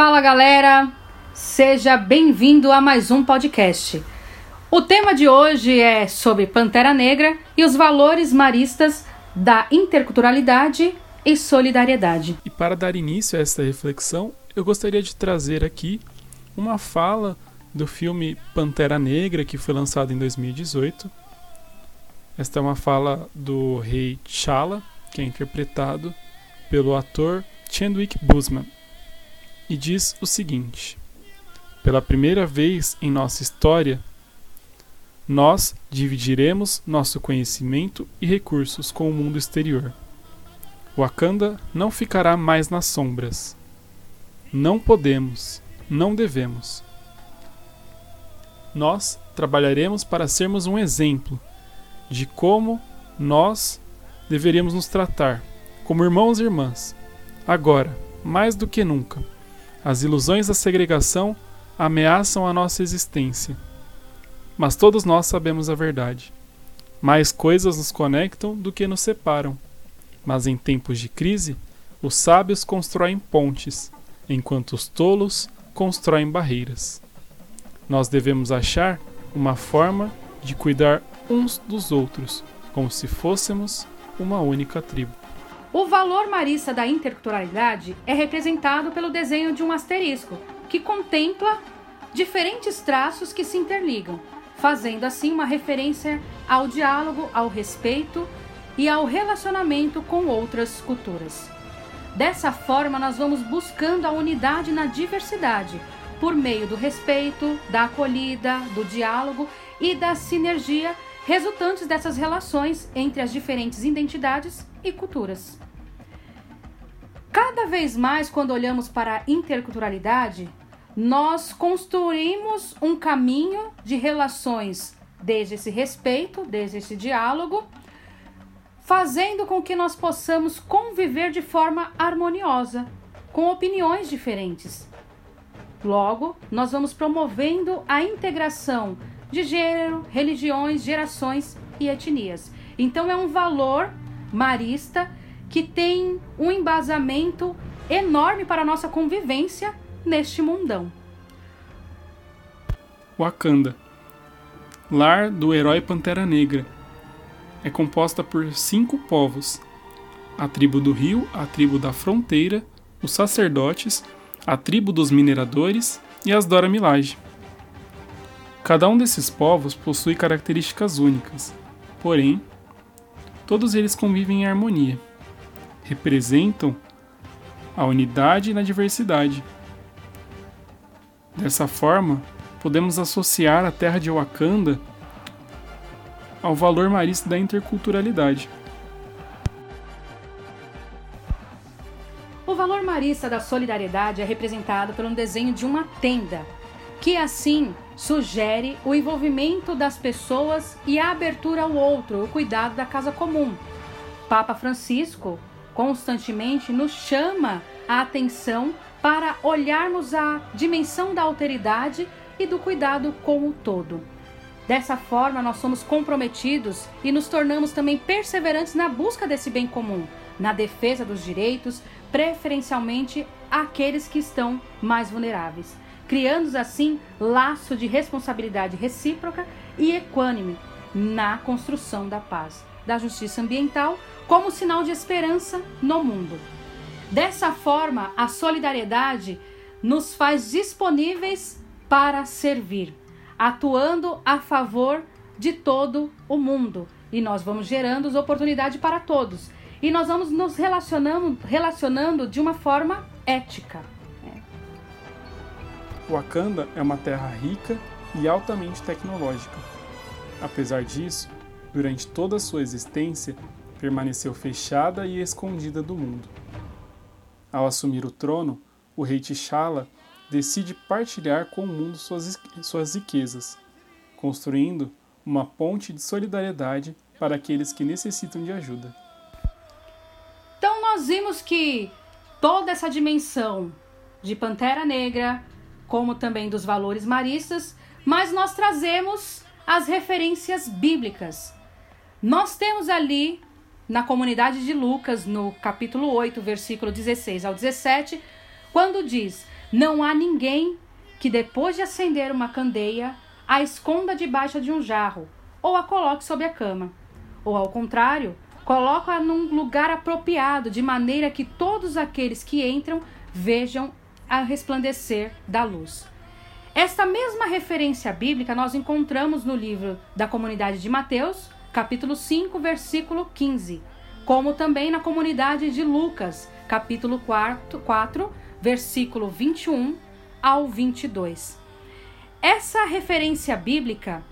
Fala galera, seja bem-vindo a mais um podcast. O tema de hoje é sobre Pantera Negra e os valores maristas da interculturalidade e solidariedade. E para dar início a esta reflexão, eu gostaria de trazer aqui uma fala do filme Pantera Negra, que foi lançado em 2018. Esta é uma fala do rei T'Challa, que é interpretado pelo ator Chadwick Boseman, e diz o seguinte: pela primeira vez em nossa história, nós dividiremos nosso conhecimento e recursos com o mundo exterior. Wakanda não ficará mais nas sombras. Não podemos, não devemos. Nós trabalharemos para sermos um exemplo de como nós deveríamos nos tratar, como irmãos e irmãs. Agora, mais do que nunca, as ilusões da segregação ameaçam a nossa existência. Mas todos nós sabemos a verdade. Mais coisas nos conectam do que nos separam. Mas em tempos de crise, os sábios constroem pontes, enquanto os tolos constroem barreiras. Nós devemos achar uma forma de cuidar uns dos outros, como se fôssemos uma única tribo. O valor marista da interculturalidade é representado pelo desenho de um asterisco, que contempla diferentes traços que se interligam, fazendo assim uma referência ao diálogo, ao respeito e ao relacionamento com outras culturas. Dessa forma, nós vamos buscando a unidade na diversidade, por meio do respeito, da acolhida, do diálogo e da sinergia resultantes dessas relações entre as diferentes identidades e culturas. Cada vez mais, quando olhamos para a interculturalidade, nós construímos um caminho de relações desde esse respeito, desde esse diálogo, fazendo com que nós possamos conviver de forma harmoniosa, com opiniões diferentes. Logo, nós vamos promovendo a integração de gênero, religiões, gerações e etnias. Então é um valor marista que tem um embasamento enorme para a nossa convivência neste mundão. Wakanda, lar do herói Pantera Negra, é composta por 5 povos: a tribo do rio, a tribo da fronteira, os sacerdotes, a tribo dos mineradores e as Dora Milaje. Cada um desses povos possui características únicas, porém, todos eles convivem em harmonia. Representam a unidade na diversidade. Dessa forma, podemos associar a terra de Wakanda ao valor marista da interculturalidade. O valor marista da solidariedade é representado pelo desenho de uma tenda, que assim sugere o envolvimento das pessoas e a abertura ao outro, o cuidado da casa comum. Papa Francisco constantemente nos chama a atenção para olharmos a dimensão da alteridade e do cuidado com o todo. Dessa forma, nós somos comprometidos e nos tornamos também perseverantes na busca desse bem comum, na defesa dos direitos, preferencialmente aqueles que estão mais vulneráveis, criando assim laço de responsabilidade recíproca e equânime na construção da paz, da justiça ambiental, como sinal de esperança no mundo. Dessa forma, a solidariedade nos faz disponíveis para servir, atuando a favor de todo o mundo. E nós vamos gerando oportunidade para todos. E nós vamos nos relacionando de uma forma ética. Wakanda é uma terra rica e altamente tecnológica. Apesar disso, durante toda a sua existência, permaneceu fechada e escondida do mundo. Ao assumir o trono, o rei T'Challa decide partilhar com o mundo suas riquezas, construindo uma ponte de solidariedade para aqueles que necessitam de ajuda. Então nós vimos que toda essa dimensão de Pantera Negra, como também dos valores maristas, mas nós trazemos as referências bíblicas. Nós temos ali, na comunidade de Lucas, no capítulo 8, versículo 16 ao 17, quando diz: Não há ninguém que, depois de acender uma candeia, a esconda debaixo de um jarro ou a coloque sob a cama. Ou, ao contrário, coloca-a num lugar apropriado, de maneira que todos aqueles que entram vejam a resplandecer da luz. Esta mesma referência bíblica nós encontramos no livro da comunidade de Mateus, capítulo 5, versículo 15, como também na comunidade de Lucas, capítulo 4, versículo 21 ao 22. Essa referência bíblica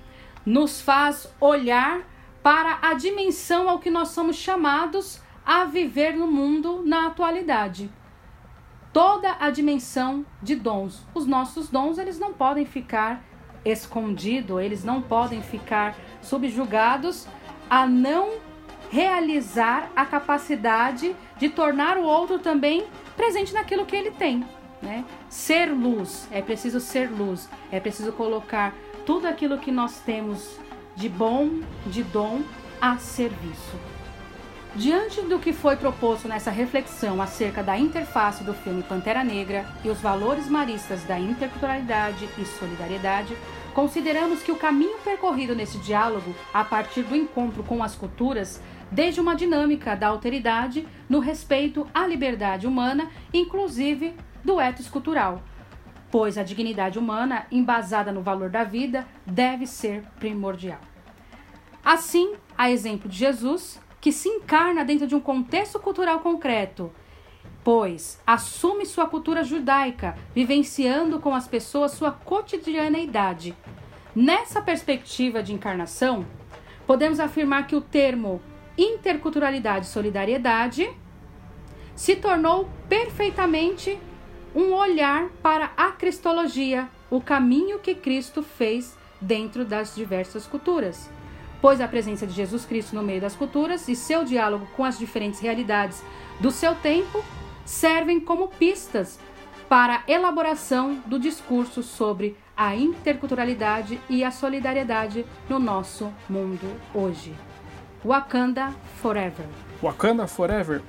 nos faz olhar para a dimensão ao que nós somos chamados a viver no mundo na atualidade. Toda a dimensão de dons. Os nossos dons, eles não podem ficar escondidos, eles não podem ficar subjugados a não realizar a capacidade de tornar o outro também presente naquilo que ele tem, né? Ser luz, é preciso ser luz, é preciso colocar tudo aquilo que nós temos de bom, de dom, a serviço. Diante do que foi proposto nessa reflexão acerca da interface do filme Pantera Negra e os valores maristas da interculturalidade e solidariedade, consideramos que o caminho percorrido nesse diálogo, a partir do encontro com as culturas, desde uma dinâmica da alteridade no respeito à liberdade humana, inclusive do ethos cultural, pois a dignidade humana, embasada no valor da vida, deve ser primordial. Assim, a exemplo de Jesus, que se encarna dentro de um contexto cultural concreto, pois assume sua cultura judaica, vivenciando com as pessoas sua cotidianeidade. Nessa perspectiva de encarnação, podemos afirmar que o termo interculturalidade e solidariedade se tornou perfeitamente um olhar para a cristologia, o caminho que Cristo fez dentro das diversas culturas. Pois a presença de Jesus Cristo no meio das culturas e seu diálogo com as diferentes realidades do seu tempo servem como pistas para a elaboração do discurso sobre a interculturalidade e a solidariedade no nosso mundo hoje. Wakanda Forever. Wakanda Forever.